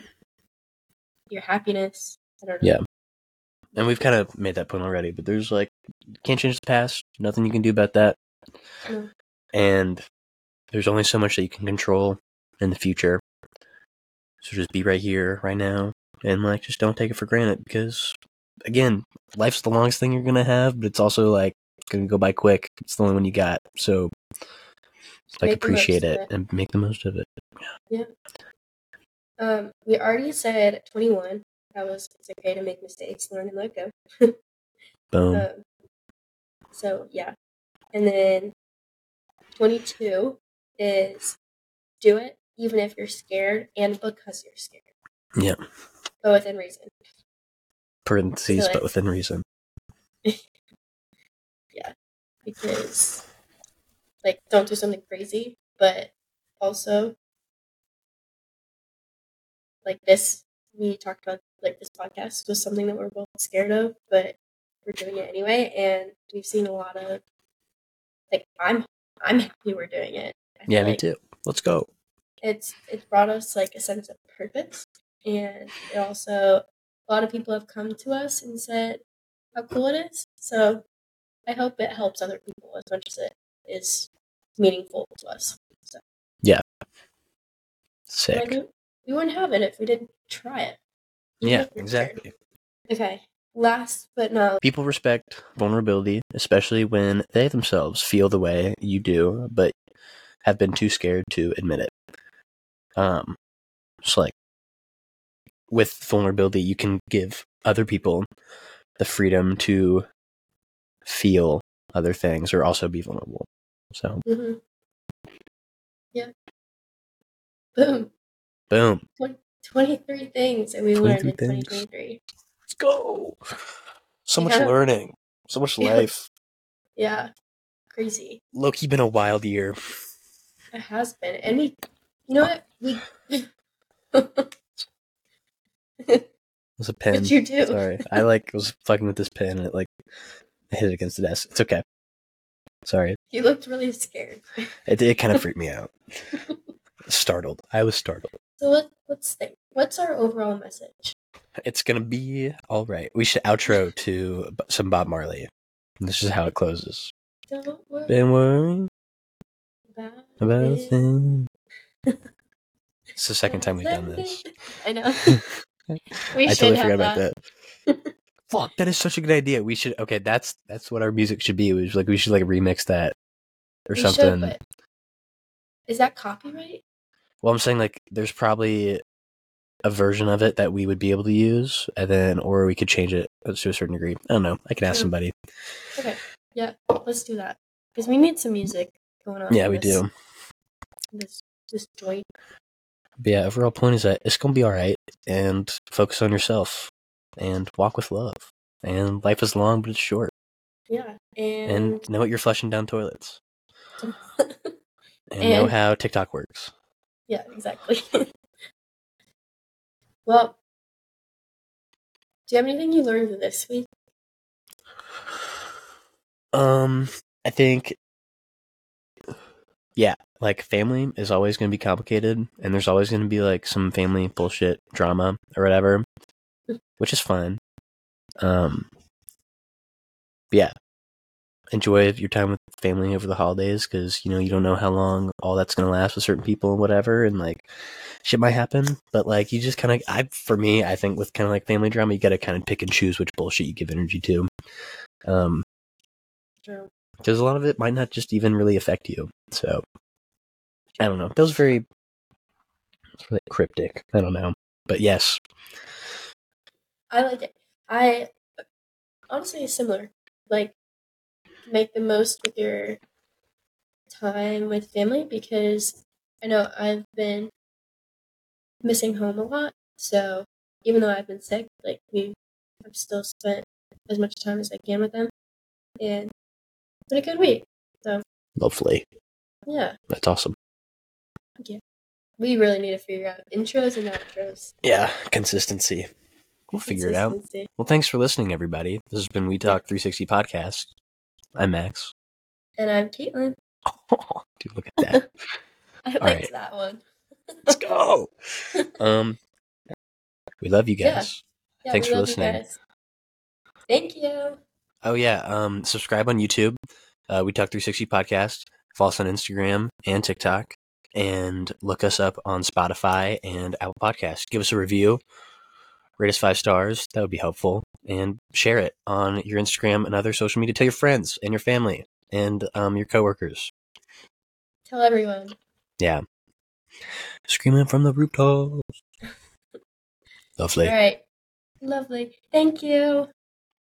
your happiness. I don't know. Yeah, and we've kind of made that point already, but there's, like, can't change the past, nothing you can do about that, no. And there's only so much that you can control in the future. So just be right here, right now, and like just don't take it for granted because, again, life's the longest thing you're gonna have, but it's also like gonna go by quick. It's the only one you got, so like appreciate it, it and make the most of it. Yeah. Um, we already said at twenty-one that was it's okay to make mistakes, learn and let go. Boom. Um, so yeah, and then twenty-two is do it. Even if you're scared and because you're scared. Yeah. But within reason. Parentheses, so like, but within reason. Yeah. Because, like, don't do something crazy, but also, like, this, we talked about, like, this podcast was something that we're both scared of, but we're doing it anyway, and we've seen a lot of, like, I'm, I'm happy we're doing it. I yeah, me like, too. Let's go. It's it's brought us, like, a sense of purpose, and it also, a lot of people have come to us and said how cool it is, so I hope it helps other people as much as it is meaningful to us. So. Yeah. Sick. Like, we, we wouldn't have it if we didn't try it. Even yeah, exactly. Scared. Okay, last but not least. People respect vulnerability, especially when they themselves feel the way you do, but have been too scared to admit it. Um, it's so like with vulnerability, you can give other people the freedom to feel other things or also be vulnerable. So, mm-hmm. yeah. Boom. Boom. twenty-three things that we learned in twenty twenty-three. Let's go. So much yeah. learning. So much life. Yeah. Crazy. Low-key been a wild year. It has been. And we... You know what? We... it was a pen. What'd you do? Sorry. I, like, was fucking with this pen, and it, like, I hit it against the desk. It's okay. Sorry. You looked really scared. It it kind of freaked me out. Startled. I was startled. So let, let's think. What's our overall message? It's gonna be all right. We should outro to some Bob Marley. And this is how it closes. Don't worry. Been worrying about, about things. It's the second time we've done this. I know. We I should totally have forgot that. about that. Fuck, that is such a good idea. We should. Okay, that's that's what our music should be. We should like we should like remix that or we something. Should, is that copyright? Well, I'm saying like there's probably a version of it that we would be able to use, and then or we could change it to a certain degree. I don't know. I can ask somebody. Okay. Yeah, let's do that because we need some music going on. Yeah, we this, do. This. Just join. But yeah, overall point is that it's going to be all right, and focus on yourself, and walk with love. And life is long, but it's short. Yeah. And, and know what you're flushing down toilets. and, and know how TikTok works. Yeah, exactly. Well, do you have anything you learned this week? Um, I think, yeah, like, family is always going to be complicated, and there's always going to be, like, some family bullshit drama or whatever, which is fine. Um, yeah, enjoy your time with family over the holidays, because, you know, you don't know how long all that's going to last with certain people and whatever, and, like, shit might happen, but, like, you just kind of, I, for me, I think with kind of, like, family drama, you got to kind of pick and choose which bullshit you give energy to. Um. True. Because a lot of it might not just even really affect you, so I don't know. That was very really cryptic. I don't know, but yes, I like it. I honestly it's similar. Like, make the most with your time with family, because I know I've been missing home a lot. So even though I've been sick, like, we have still spent as much time as I can with them, and it's been a good week. So lovely. Yeah, that's awesome. Yeah, we really need to figure out intros and outros. Yeah, consistency. We'll consistency. figure it out. Well, thanks for listening, everybody. This has been We Talk three sixty Podcast. I'm Max. And I'm Caitlin. Oh, dude, look at that. I liked right. that one. Let's go. Um, we love you guys. Yeah. Yeah, thanks for listening. You guys. Thank you. Oh yeah. Um, subscribe on YouTube. Uh, We Talk three sixty Podcast. Follow us on Instagram and TikTok, and look us up on Spotify and Apple Podcasts. Give us a review, rate us five stars. That would be helpful. And share it on your Instagram and other social media. Tell your friends and your family and um, your coworkers. Tell everyone. Yeah. Screaming from the rooftops. Lovely. All right. Lovely. Thank you.